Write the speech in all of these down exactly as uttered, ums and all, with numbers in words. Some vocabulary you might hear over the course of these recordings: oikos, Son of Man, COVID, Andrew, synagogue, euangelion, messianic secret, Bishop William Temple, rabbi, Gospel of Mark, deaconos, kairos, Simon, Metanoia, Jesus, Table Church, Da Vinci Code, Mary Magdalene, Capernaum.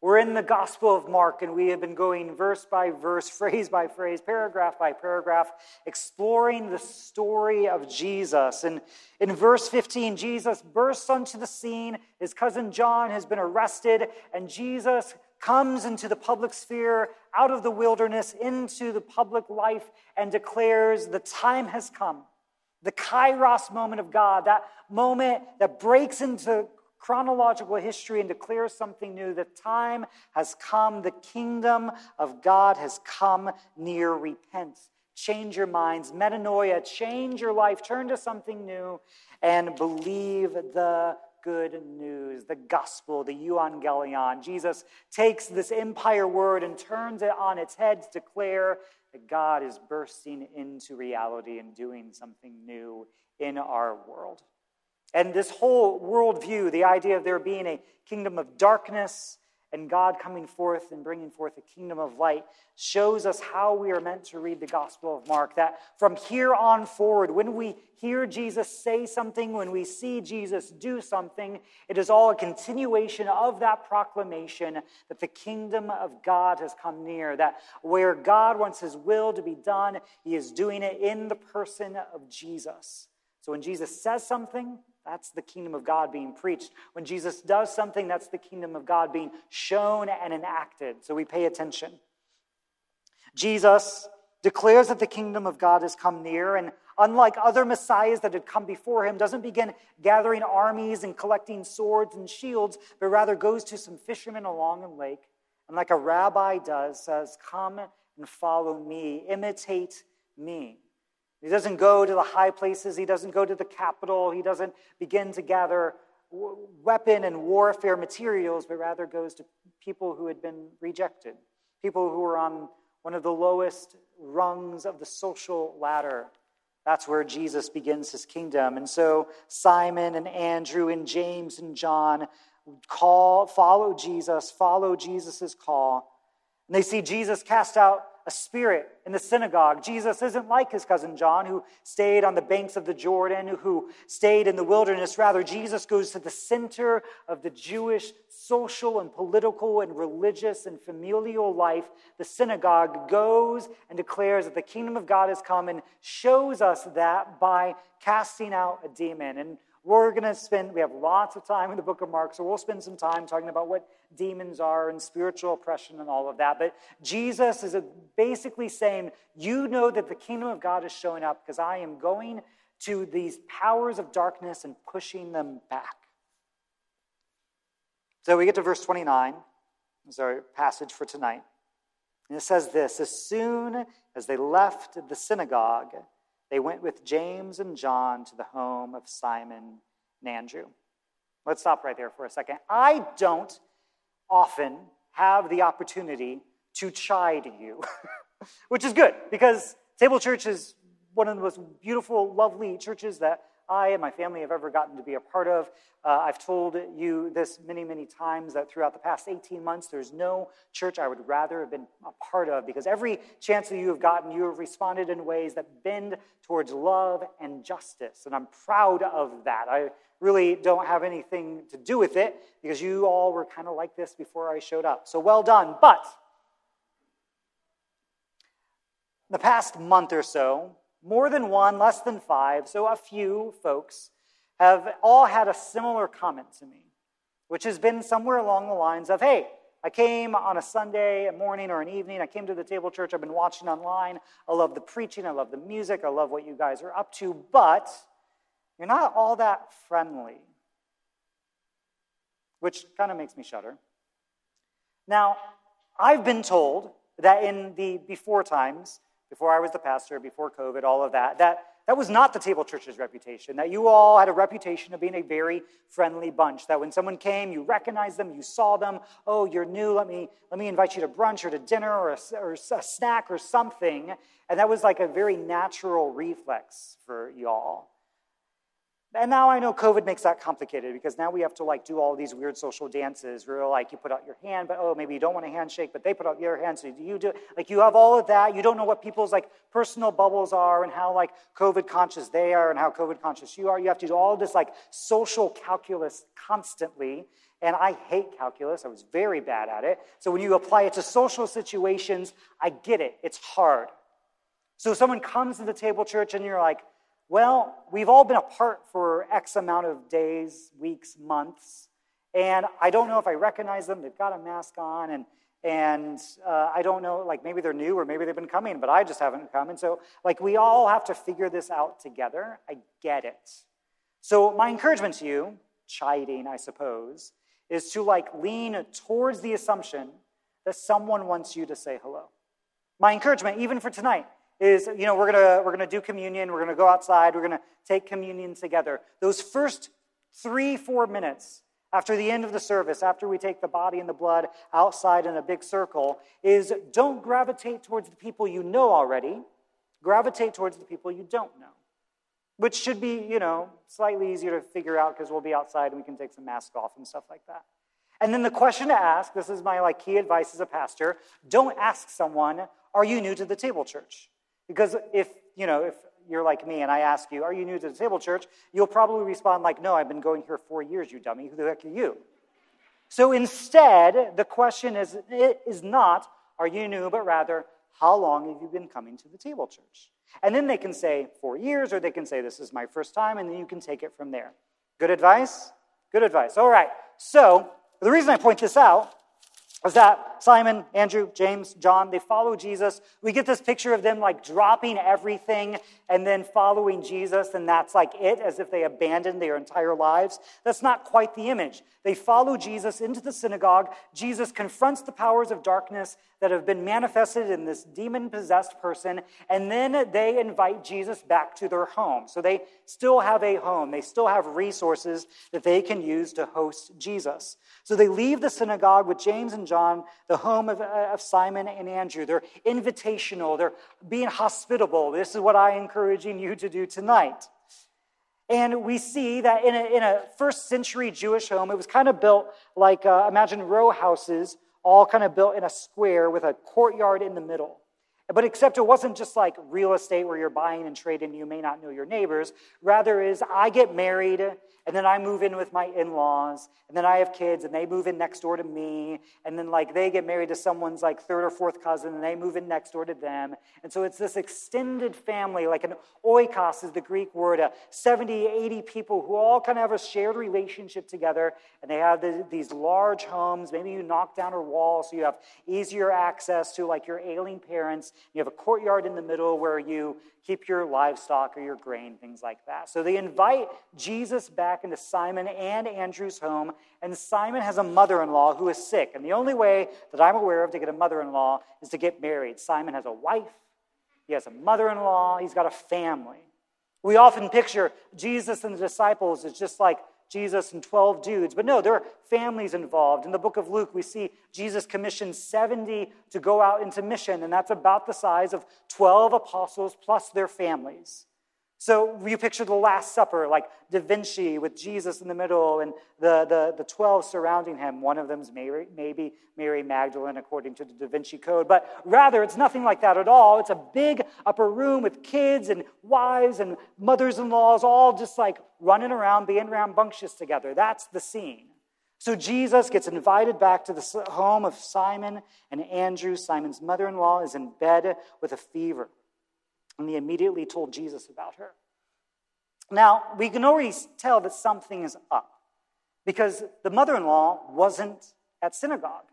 We're in the Gospel of Mark, and we have been going verse by verse, phrase by phrase, paragraph by paragraph, exploring the story of Jesus. And in verse fifteen, Jesus bursts onto the scene. His cousin John has been arrested, and Jesus comes into the public sphere, out of the wilderness, into the public life, and declares the time has come. The kairos moment of God, that moment that breaks into chronological history and declares something new. The time has come. The kingdom of God has come near. Repent. Change your minds. Metanoia. Change your life. Turn to something new and believe the good news, the gospel, the euangelion. Jesus takes this empire word and turns it on its head to declare that God is bursting into reality and doing something new in our world. And this whole worldview, the idea of there being a kingdom of darkness and God coming forth and bringing forth a kingdom of light, shows us how we are meant to read the Gospel of Mark. That from here on forward, when we hear Jesus say something, when we see Jesus do something, it is all a continuation of that proclamation that the kingdom of God has come near. That where God wants his will to be done, he is doing it in the person of Jesus. So when Jesus says something, that's the kingdom of God being preached. When Jesus does something, that's the kingdom of God being shown and enacted. So we pay attention. Jesus declares that the kingdom of God has come near, and unlike other messiahs that had come before him, doesn't begin gathering armies and collecting swords and shields, but rather goes to some fishermen along a lake, and like a rabbi does, says, "Come and follow me, imitate me." He doesn't go to the high places. He doesn't go to the capital. He doesn't begin to gather w- weapon and warfare materials, but rather goes to people who had been rejected, people who were on one of the lowest rungs of the social ladder. That's where Jesus begins his kingdom. And so Simon and Andrew and James and John call, follow Jesus, follow Jesus's call. And they see Jesus cast out a spirit in the synagogue. Jesus isn't like his cousin John, who stayed on the banks of the Jordan, who stayed in the wilderness. Rather, Jesus goes to the center of the Jewish social and political and religious and familial life. The synagogue goes and declares that the kingdom of God has come and shows us that by casting out a demon. And we're going to spend, we have lots of time in the book of Mark, so we'll spend some time talking about what demons are and spiritual oppression and all of that. But Jesus is basically saying, you know that the kingdom of God is showing up because I am going to these powers of darkness and pushing them back. So we get to verse twenty-nine. It's our passage for tonight. And it says this: as soon as they left the synagogue, they went with James and John to the home of Simon and Andrew. Let's stop right there for a second. I don't often have the opportunity to chide you, which is good, because Table Church is one of the most beautiful, lovely churches that I and my family have ever gotten to be a part of. Uh, I've told you this many, many times that throughout the past eighteen months, there's no church I would rather have been a part of, because every chance that you have gotten, you have responded in ways that bend towards love and justice, and I'm proud of that. I really don't have anything to do with it, because you all were kind of like this before I showed up, so well done. But the past month or so, more than one, less than five, so a few folks have all had a similar comment to me, which has been somewhere along the lines of, hey, I came on a Sunday, a morning or an evening, I came to the Table Church, I've been watching online, I love the preaching, I love the music, I love what you guys are up to, but you're not all that friendly, which kind of makes me shudder. Now, I've been told that in the before times, before I was the pastor, before COVID, all of that, that that was not the Table Church's reputation, that you all had a reputation of being a very friendly bunch, that when someone came, you recognized them, you saw them, oh, you're new, let me let me invite you to brunch or to dinner or a, or a snack or something, and that was like a very natural reflex for y'all. And now I know COVID makes that complicated, because now we have to like do all these weird social dances where like you put out your hand, but oh, maybe you don't want a handshake, but they put out your hand, so you do it. Like you have all of that. You don't know what people's like personal bubbles are and how like COVID conscious they are and how COVID conscious you are. You have to do all this like social calculus constantly. and I hate calculus. I was very bad at it. So when you apply it to social situations, I get it. It's hard. So someone comes to the Table Church and you're like, well, we've all been apart for X amount of days, weeks, months, and I don't know if I recognize them. They've got a mask on, and and uh, I don't know, like maybe they're new or maybe they've been coming, but I just haven't come. And so like we all have to figure this out together. I get it. So my encouragement to you, chiding, I suppose, is to like lean towards the assumption that someone wants you to say hello. My encouragement, even for tonight, is, you know, we're gonna we're gonna do communion, we're gonna go outside, we're gonna take communion together. Those first three, four minutes after the end of the service, after we take the body and the blood outside in a big circle, is don't gravitate towards the people you know already, gravitate towards the people you don't know. Which should be, you know, slightly easier to figure out because we'll be outside and we can take some masks off and stuff like that. And then the question to ask, this is my like key advice as a pastor, don't ask someone, are you new to the Table Church? Because if, you know, if you're like me and I ask you, are you new to the Table Church? You'll probably respond like, no, I've been going here four years, you dummy. Who the heck are you? So instead, the question is, it is not, are you new, but rather, how long have you been coming to the Table Church? And then they can say four years, or they can say this is my first time, and then you can take it from there. Good advice? Good advice. All right. So the reason I point this out is that Simon, Andrew, James, John, they follow Jesus. We get this picture of them like dropping everything and then following Jesus, and that's like it, as if they abandoned their entire lives. That's not quite the image. They follow Jesus into the synagogue. Jesus confronts the powers of darkness that have been manifested in this demon-possessed person, and then they invite Jesus back to their home. So they still have a home. They still have resources that they can use to host Jesus. So they leave the synagogue with James and John, the home of, uh, of Simon and Andrew. They're invitational. They're being hospitable. This is what I'm encouraging you to do tonight. And we see that in a, in a first century Jewish home, it was kind of built like, uh, imagine row houses, all kind of built in a square with a courtyard in the middle. But except it wasn't just like real estate where you're buying and trading, you may not know your neighbors. Rather is I get married, and then I move in with my in-laws, and then I have kids, and they move in next door to me, and then like they get married to someone's like third or fourth cousin, and they move in next door to them. And so it's this extended family, like an oikos is the Greek word, uh, seventy, eighty people who all kind of have a shared relationship together, and they have the, these large homes. Maybe you knock down a wall so you have easier access to like your ailing parents. You have a courtyard in the middle where you keep your livestock or your grain, things like that. So they invite Jesus back into Simon and Andrew's home, and Simon has a mother-in-law who is sick. And the only way that I'm aware of to get a mother-in-law is to get married. Simon has a wife, he has a mother-in-law, he's got a family. We often picture Jesus and the disciples as just like Jesus and twelve dudes. But no, there are families involved. In the book of Luke, we see Jesus commissioned seventy to go out into mission, and that's about the size of twelve apostles plus their families. So you picture the Last Supper, like Da Vinci with Jesus in the middle and the, the, the twelve surrounding him. One of them's Mary, maybe Mary Magdalene, according to the Da Vinci Code. But rather, it's nothing like that at all. It's a big upper room with kids and wives and mothers-in-laws all just like running around, being rambunctious together. That's the scene. So Jesus gets invited back to the home of Simon and Andrew. Simon's mother-in-law is in bed with a fever. And they immediately told Jesus about her. Now, we can already tell that something is up because the mother-in-law wasn't at synagogue.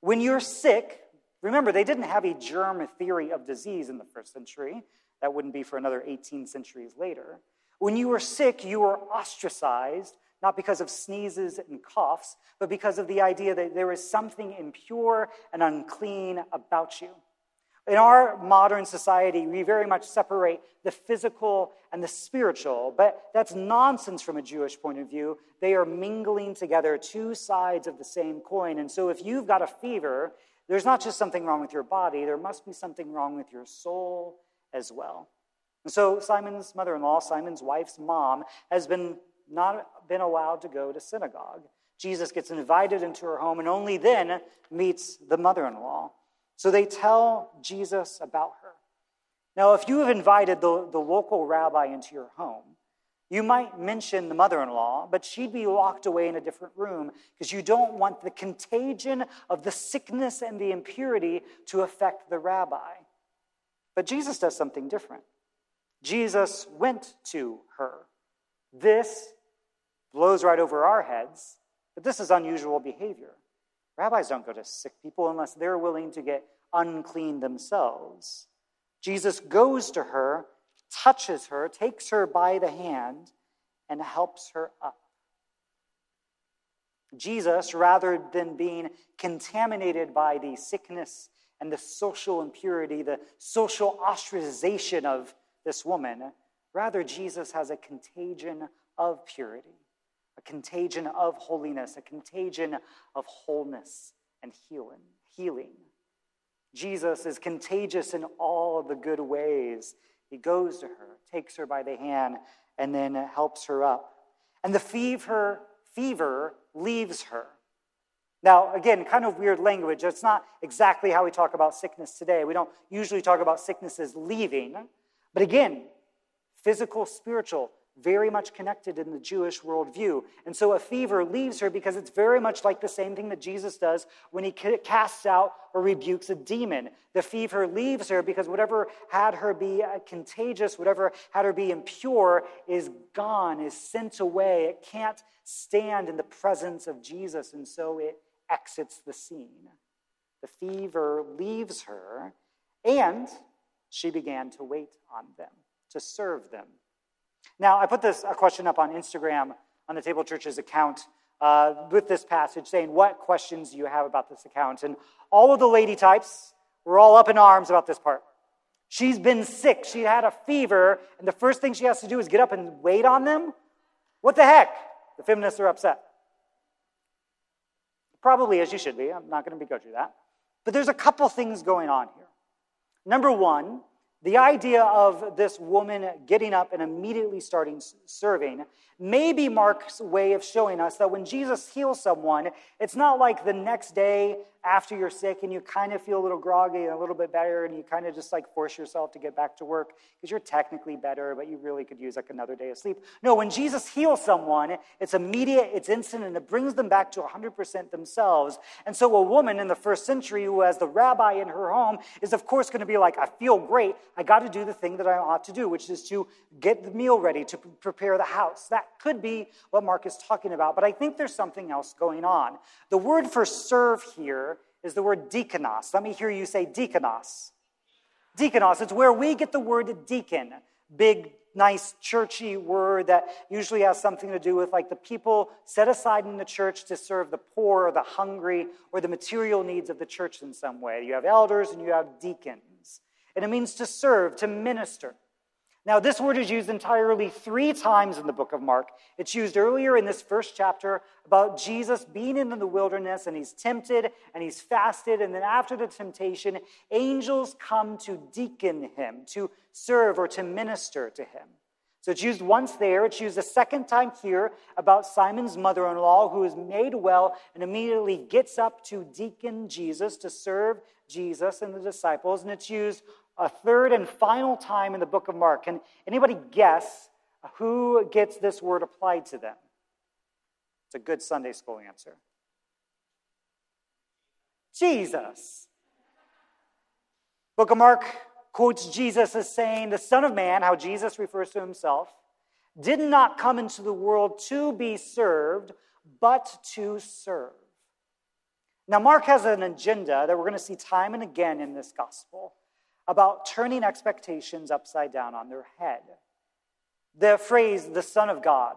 When you're sick, remember, they didn't have a germ theory of disease in the first century. That wouldn't be for another eighteen centuries later. When you were sick, you were ostracized, not because of sneezes and coughs, but because of the idea that there was something impure and unclean about you. In our modern society, we very much separate the physical and the spiritual, but that's nonsense from a Jewish point of view. They are mingling together, two sides of the same coin. And so if you've got a fever, there's not just something wrong with your body, there must be something wrong with your soul as well. And so Simon's mother-in-law, Simon's wife's mom, has been not been allowed to go to synagogue. Jesus gets invited into her home and only then meets the mother-in-law. So they tell Jesus about her. Now, if you have invited the, the local rabbi into your home, You might mention the mother-in-law, but she'd be locked away in a different room because you don't want the contagion of the sickness and the impurity to affect the rabbi. But Jesus does something different. Jesus went to her. This blows right over our heads, but this is unusual behavior. Rabbis don't go to sick people unless they're willing to get unclean themselves. Jesus goes to her, touches her, takes her by the hand, and helps her up. Jesus, rather than being contaminated by the sickness and the social impurity, the social ostracization of this woman, rather Jesus has a contagion of purity, a contagion of holiness, a contagion of wholeness and healing. Healing. Jesus is contagious in all the good ways. He goes to her, takes her by the hand, and then helps her up. And the fever, fever leaves her. Now, again, kind of weird language. It's not exactly how we talk about sickness today. We don't usually talk about sicknesses leaving. But again, physical, spiritual, very much connected in the Jewish worldview. And so a fever leaves her because it's very much like the same thing that Jesus does when he casts out or rebukes a demon. The fever leaves her because whatever had her be contagious, whatever had her be impure, is gone, is sent away. It can't stand in the presence of Jesus, and so it exits the scene. The fever leaves her, and she began to wait on them, to serve them. Now, I put this a question up on Instagram on the Table Church's account uh, with this passage saying, what questions do you have about this account? And all of the lady types were all up in arms about this part. She's been sick. She had a fever. And the first thing she has to do is get up and wait on them? What the heck? The feminists are upset. Probably as you should be. I'm not going to be judging that. But there's a couple things going on here. Number one, the idea of this woman getting up and immediately starting serving may be Mark's way of showing us that when Jesus heals someone, it's not like the next day after you're sick and you kind of feel a little groggy and a little bit better and you kind of just like force yourself to get back to work because you're technically better, but you really could use like another day of sleep. No, when Jesus heals someone, it's immediate, it's instant, and it brings them back to one hundred percent themselves. And so a woman in the first century who has the rabbi in her home is of course going to be like, I feel great. I got to do the thing that I ought to do, which is to get the meal ready, to prepare the house. That could be what Mark is talking about, but I think there's something else going on. The word for serve here is the word deaconos. Let me hear you say deaconos. Deaconos, it's where we get the word deacon, big, nice, churchy word that usually has something to do with like the people set aside in the church to serve the poor or the hungry or the material needs of the church in some way. You have elders and you have deacons. And it means to serve, to minister. Now, this word is used entirely three times in the book of Mark. It's used earlier in this first chapter about Jesus being in the wilderness, and he's tempted, and he's fasted, and then after the temptation, angels come to deacon him, to serve or to minister to him. So it's used once there. It's used a second time here about Simon's mother-in-law, who is made well and immediately gets up to deacon Jesus, to serve Jesus and the disciples. And it's used a third and final time in the book of Mark. Can anybody guess who gets this word applied to them? It's a good Sunday school answer. Jesus. Book of Mark quotes Jesus as saying, the Son of Man, how Jesus refers to himself, did not come into the world to be served, but to serve. Now, Mark has an agenda that we're going to see time and again in this gospel, about turning expectations upside down on their head. The phrase, the Son of God,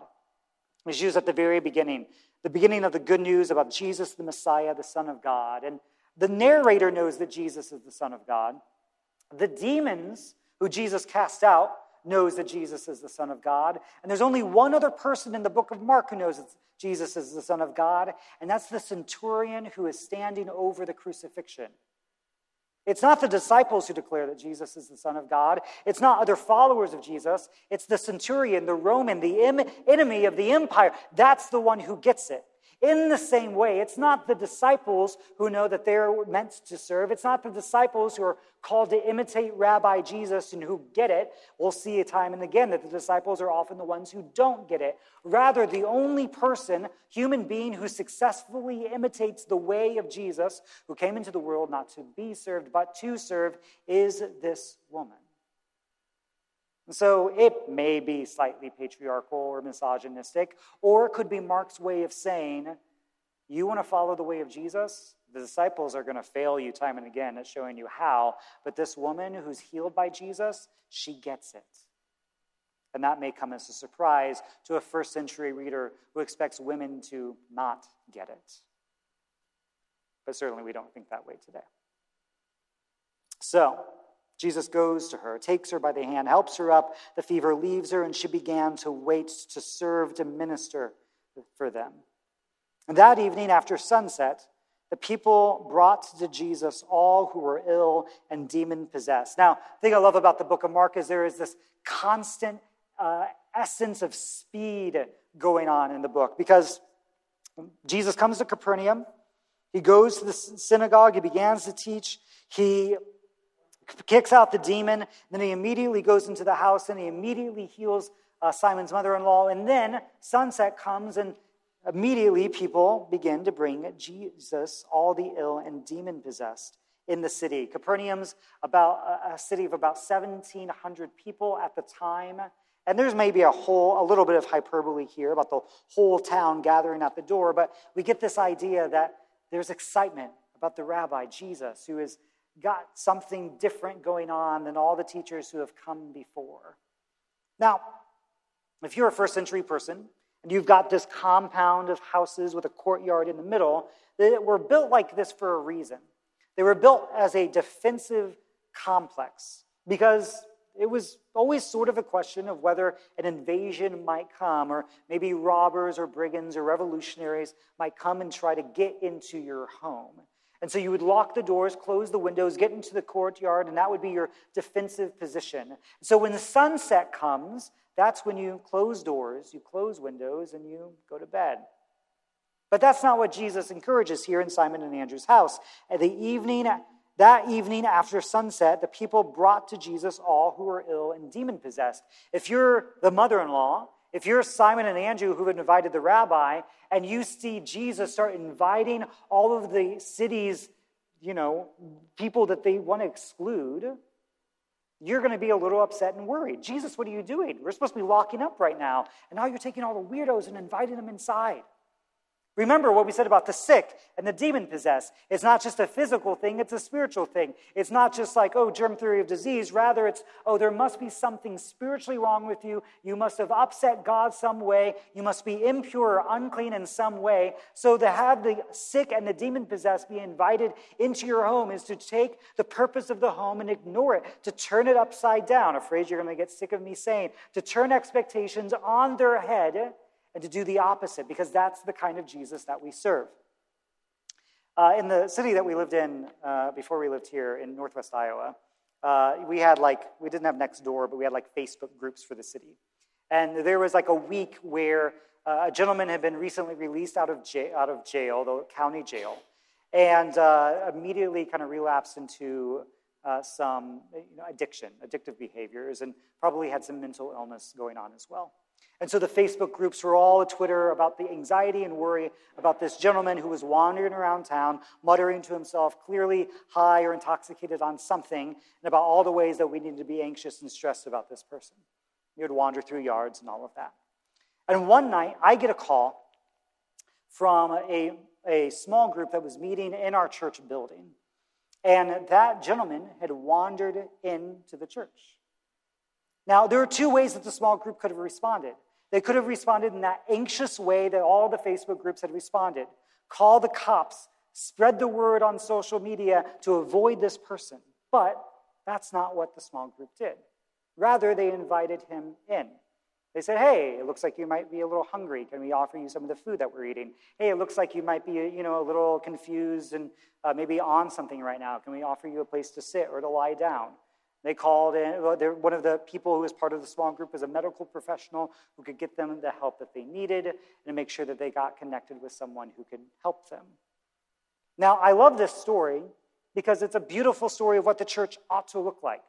is used at the very beginning, the beginning of the good news about Jesus, the Messiah, the Son of God. And the narrator knows that Jesus is the Son of God. The demons who Jesus cast out knows that Jesus is the Son of God. And there's only one other person in the book of Mark who knows that Jesus is the Son of God, and that's the centurion who is standing over the crucifixion. It's not the disciples who declare that Jesus is the Son of God. It's not other followers of Jesus. It's the centurion, the Roman, the enemy of the empire. That's the one who gets it. In the same way, it's not the disciples who know that they're meant to serve. It's not the disciples who are called to imitate Rabbi Jesus and who get it. We'll see time and again that the disciples are often the ones who don't get it. Rather, the only person, human being, who successfully imitates the way of Jesus, who came into the world not to be served, but to serve, is this woman. And so it may be slightly patriarchal or misogynistic, or it could be Mark's way of saying, you want to follow the way of Jesus? The disciples are going to fail you time and again at showing you how, but this woman who's healed by Jesus, she gets it. And that may come as a surprise to a first century reader who expects women to not get it. But certainly we don't think that way today. So Jesus goes to her, takes her by the hand, helps her up. The fever leaves her, and she began to wait, to serve, to minister for them. And that evening after sunset, the people brought to Jesus all who were ill and demon-possessed. Now, the thing I love about the book of Mark is there is this constant uh, essence of speed going on in the book, because Jesus comes to Capernaum. He goes to the synagogue. He begins to teach. He kicks out the demon. Then he immediately goes into the house, and he immediately heals uh, Simon's mother-in-law. And then sunset comes, and immediately, people begin to bring Jesus all the ill and demon-possessed in the city. Capernaum's about a city of about seventeen hundred people at the time. And there's maybe a whole, a little bit of hyperbole here about the whole town gathering at the door. But we get this idea that there's excitement about the rabbi, Jesus, who has got something different going on than all the teachers who have come before. Now, if you're a first-century person, and you've got this compound of houses with a courtyard in the middle that were built like this for a reason. They were built as a defensive complex because it was always sort of a question of whether an invasion might come, or maybe robbers or brigands or revolutionaries might come and try to get into your home. And so you would lock the doors, close the windows, get into the courtyard, and that would be your defensive position. So when the sunset comes, that's when you close doors, you close windows, and you go to bed. But that's not what Jesus encourages here in Simon and Andrew's house. At the evening, that evening after sunset, the people brought to Jesus all who were ill and demon-possessed. If you're the mother-in-law, if you're Simon and Andrew who have invited the rabbi, and you see Jesus start inviting all of the city's, you know, people that they want to exclude, you're going to be a little upset and worried. Jesus, what are you doing? We're supposed to be locking up right now. And now you're taking all the weirdos and inviting them inside. Remember what we said about the sick and the demon-possessed. It's not just a physical thing, it's a spiritual thing. It's not just like, oh, germ theory of disease. Rather, it's, oh, there must be something spiritually wrong with you. You must have upset God some way. You must be impure or unclean in some way. So to have the sick and the demon-possessed be invited into your home is to take the purpose of the home and ignore it, to turn it upside down, a phrase you're going to get sick of me saying, to turn expectations on their head, and to do the opposite, because that's the kind of Jesus that we serve. Uh, in the city that we lived in uh, before we lived here in northwest Iowa, uh, we had like, we didn't have next door, but we had like Facebook groups for the city. And there was like a week where uh, a gentleman had been recently released out of, j- out of jail, the county jail, and uh, immediately kind of relapsed into uh, some you know, addiction, addictive behaviors, and probably had some mental illness going on as well. And so the Facebook groups were all a Twitter about the anxiety and worry about this gentleman who was wandering around town, muttering to himself, clearly high or intoxicated on something, and about all the ways that we needed to be anxious and stressed about this person. He would wander through yards and all of that. And one night, I get a call from a, a small group that was meeting in our church building. And that gentleman had wandered into the church. Now, there are two ways that the small group could have responded. They could have responded in that anxious way that all the Facebook groups had responded. Call the cops, spread the word on social media to avoid this person. But that's not what the small group did. Rather, they invited him in. They said, hey, it looks like you might be a little hungry. Can we offer you some of the food that we're eating? Hey, it looks like you might be, you know, a little confused and uh, maybe on something right now. Can we offer you a place to sit or to lie down? They called in, one of the people who was part of the small group was a medical professional who could get them the help that they needed and make sure that they got connected with someone who could help them. Now, I love this story because it's a beautiful story of what the church ought to look like.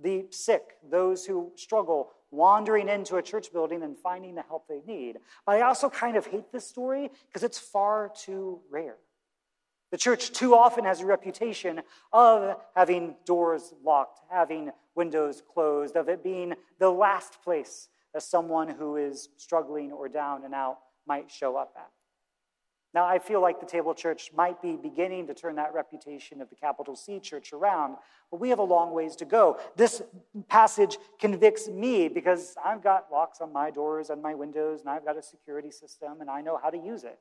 The sick, those who struggle, wandering into a church building and finding the help they need. But I also kind of hate this story because it's far too rare. The church too often has a reputation of having doors locked, having windows closed, of it being the last place that someone who is struggling or down and out might show up at. Now, I feel like the Table Church might be beginning to turn that reputation of the capital C church around, but we have a long ways to go. This passage convicts me because I've got locks on my doors and my windows, and I've got a security system, and I know how to use it.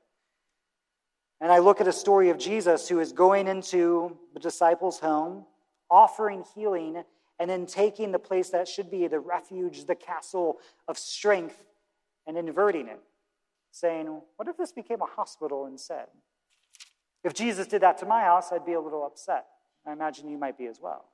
And I look at a story of Jesus who is going into the disciples' home, offering healing, and then taking the place that should be the refuge, the castle of strength, and inverting it. Saying, what if this became a hospital instead? If Jesus did that to my house, I'd be a little upset. I imagine you might be as well.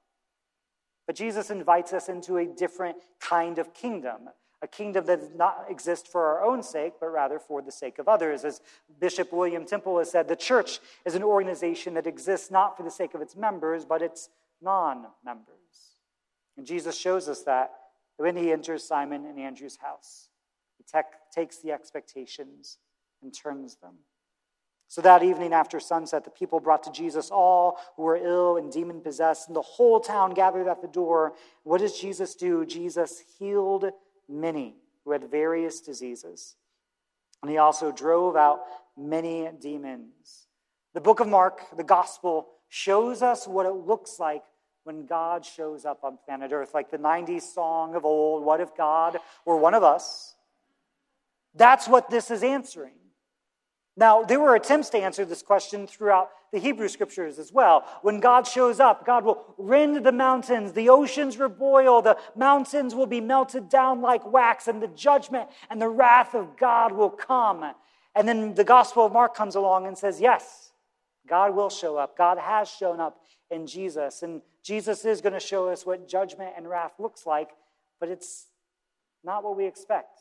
But Jesus invites us into a different kind of kingdom, a kingdom that does not exist for our own sake, but rather for the sake of others. As Bishop William Temple has said, the church is an organization that exists not for the sake of its members, but its non-members. And Jesus shows us that when he enters Simon and Andrew's house. He tech, takes the expectations and turns them. So that evening after sunset, the people brought to Jesus all who were ill and demon-possessed, and the whole town gathered at the door. What does Jesus do? Jesus healed many who had various diseases, and he also drove out many demons. The book of Mark, the gospel, shows us what it looks like when God shows up on planet Earth, like the nineties song of old, what if God were one of us? That's what this is answering. Now, there were attempts to answer this question throughout the Hebrew scriptures as well. When God shows up, God will rend the mountains, the oceans will boil, the mountains will be melted down like wax, and the judgment and the wrath of God will come. And then the Gospel of Mark comes along and says, yes, God will show up. God has shown up in Jesus, and Jesus is going to show us what judgment and wrath looks like, but it's not what we expect.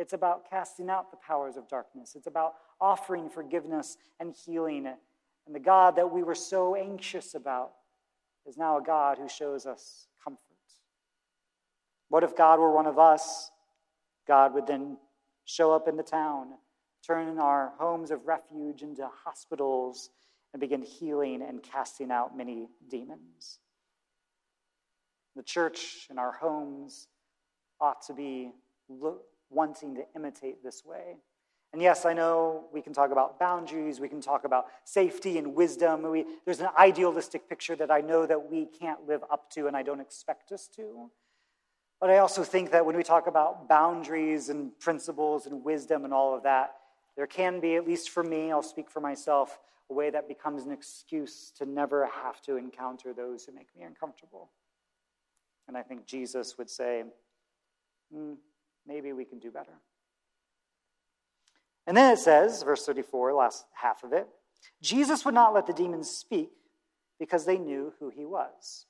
It's about casting out the powers of darkness. It's about offering forgiveness and healing. And the God that we were so anxious about is now a God who shows us comfort. What if God were one of us? God would then show up in the town, turn our homes of refuge into hospitals, and begin healing and casting out many demons. The church and our homes ought to be looked wanting to imitate this way. And yes, I know we can talk about boundaries, we can talk about safety and wisdom. We, there's an idealistic picture that I know that we can't live up to and I don't expect us to. But I also think that when we talk about boundaries and principles and wisdom and all of that, there can be, at least for me, I'll speak for myself, a way that becomes an excuse to never have to encounter those who make me uncomfortable. And I think Jesus would say, hmm, maybe we can do better. And then it says, verse thirty-four, last half of it, Jesus would not let the demons speak because they knew who he was.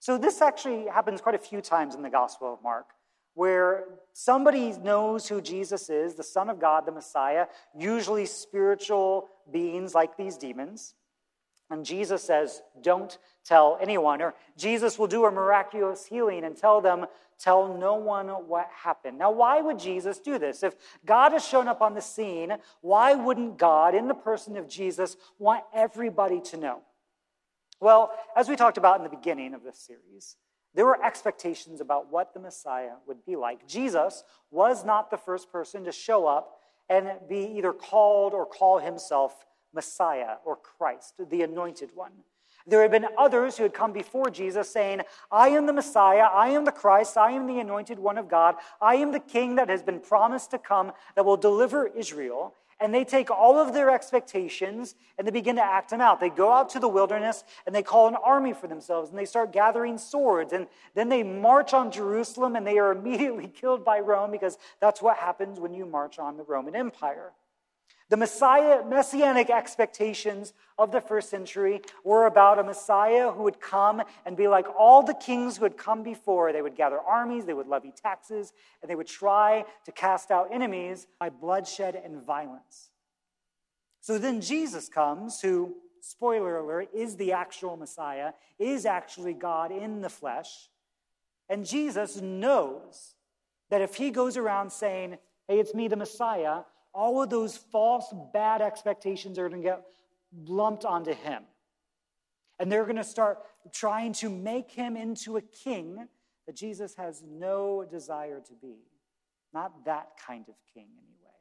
So this actually happens quite a few times in the Gospel of Mark, where somebody knows who Jesus is, the Son of God, the Messiah, usually spiritual beings like these demons. And Jesus says, don't tell anyone. Or Jesus will do a miraculous healing and tell them, tell no one what happened. Now, why would Jesus do this? If God has shown up on the scene, why wouldn't God, in the person of Jesus, want everybody to know? Well, as we talked about in the beginning of this series, there were expectations about what the Messiah would be like. Jesus was not the first person to show up and be either called or call himself Messiah or Christ, the anointed one. There had been others who had come before Jesus saying, I am the Messiah, I am the Christ, I am the anointed one of God, I am the king that has been promised to come that will deliver Israel. And they take all of their expectations and they begin to act them out. They go out to the wilderness and they call an army for themselves and they start gathering swords. And then they march on Jerusalem and they are immediately killed by Rome because that's what happens when you march on the Roman Empire. The Messiah, messianic expectations of the first century were about a Messiah who would come and be like all the kings who had come before. They would gather armies, they would levy taxes, and they would try to cast out enemies by bloodshed and violence. So then Jesus comes, who, spoiler alert, is the actual Messiah, is actually God in the flesh. And Jesus knows that if he goes around saying, hey, it's me, the Messiah, all of those false, bad expectations are going to get lumped onto him. And they're going to start trying to make him into a king that Jesus has no desire to be. Not that kind of king, anyway.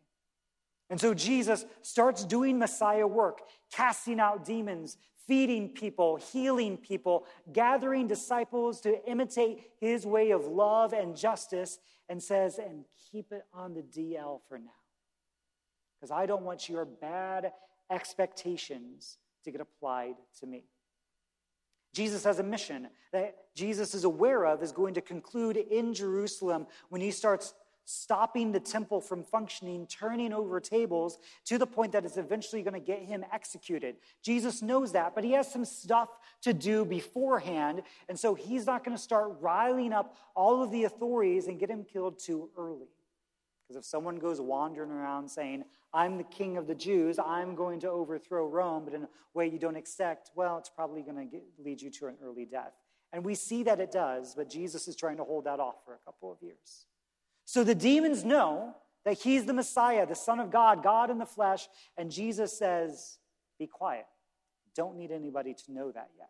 And so Jesus starts doing Messiah work, casting out demons, feeding people, healing people, gathering disciples to imitate his way of love and justice, and says, and keep it on the D L for now. Because I don't want your bad expectations to get applied to me. Jesus has a mission that Jesus is aware of is going to conclude in Jerusalem when he starts stopping the temple from functioning, turning over tables to the point that it's eventually going to get him executed. Jesus knows that, but he has some stuff to do beforehand, and so he's not going to start riling up all of the authorities and get him killed too early. Because if someone goes wandering around saying, I'm the king of the Jews, I'm going to overthrow Rome, but in a way you don't expect, well, it's probably going to lead you to an early death. And we see that it does, but Jesus is trying to hold that off for a couple of years. So the demons know that he's the Messiah, the Son of God, God in the flesh, and Jesus says, be quiet. Don't need anybody to know that yet.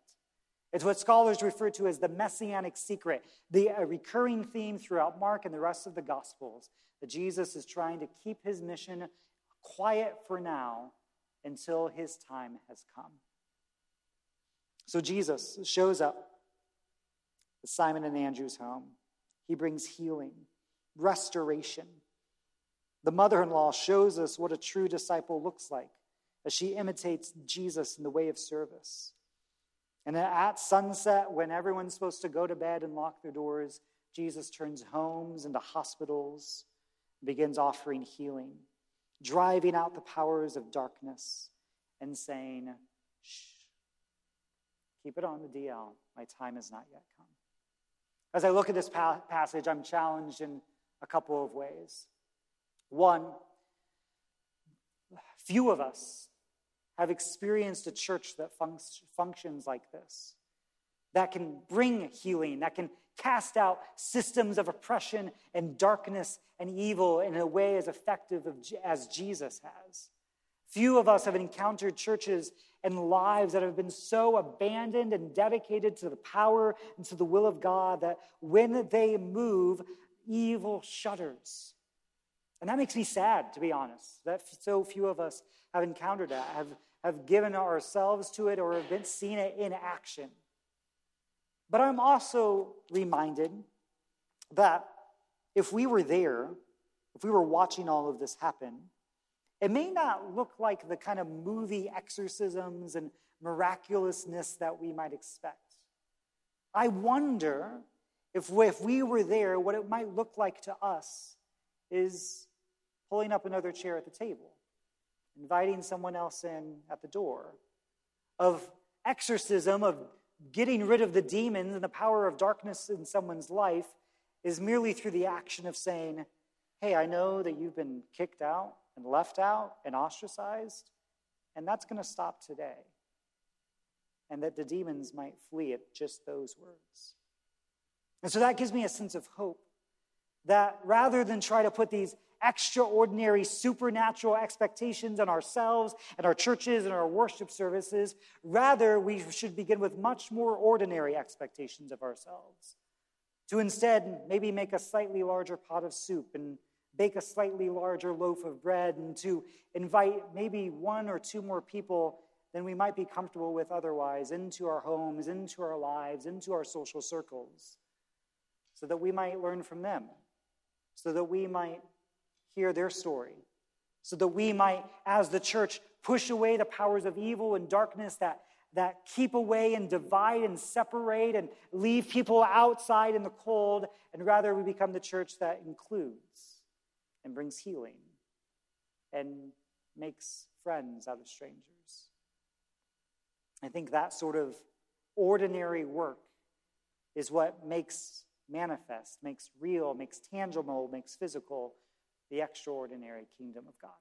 It's what scholars refer to as the messianic secret, the a recurring theme throughout Mark and the rest of the Gospels, that Jesus is trying to keep his mission quiet for now until his time has come. So Jesus shows up at Simon and Andrew's home. He brings healing, restoration. The mother-in-law shows us what a true disciple looks like as she imitates Jesus in the way of service. And then at sunset, when everyone's supposed to go to bed and lock their doors, Jesus turns homes into hospitals, begins offering healing, driving out the powers of darkness, and saying, shh, keep it on the D L. My time has not yet come. As I look at this pa- passage, I'm challenged in a couple of ways. One, few of us have experienced a church that fun- functions like this, that can bring healing, that can cast out systems of oppression and darkness and evil in a way as effective of, as Jesus has. Few of us have encountered churches and lives that have been so abandoned and dedicated to the power and to the will of God that when they move, evil shudders. And that makes me sad, to be honest, that so few of us have encountered that, have, have given ourselves to it or have been, seen it in action. But I'm also reminded that if we were there, if we were watching all of this happen, it may not look like the kind of movie exorcisms and miraculousness that we might expect. I wonder if we, if we were there, what it might look like to us is pulling up another chair at the table, inviting someone else in at the door, of exorcism, of getting rid of the demons and the power of darkness in someone's life is merely through the action of saying, hey, I know that you've been kicked out and left out and ostracized, and that's going to stop today. And that the demons might flee at just those words. And so that gives me a sense of hope that rather than try to put these extraordinary, supernatural expectations on ourselves and our churches and our worship services. Rather, we should begin with much more ordinary expectations of ourselves. To instead maybe make a slightly larger pot of soup and bake a slightly larger loaf of bread and to invite maybe one or two more people than we might be comfortable with otherwise into our homes, into our lives, into our social circles, so that we might learn from them, so that we might hear their story, so that we might, as the church, push away the powers of evil and darkness that, that keep away and divide and separate and leave people outside in the cold, and rather we become the church that includes and brings healing and makes friends out of strangers. I think that sort of ordinary work is what makes manifest, makes real, makes tangible, makes physical the extraordinary kingdom of God.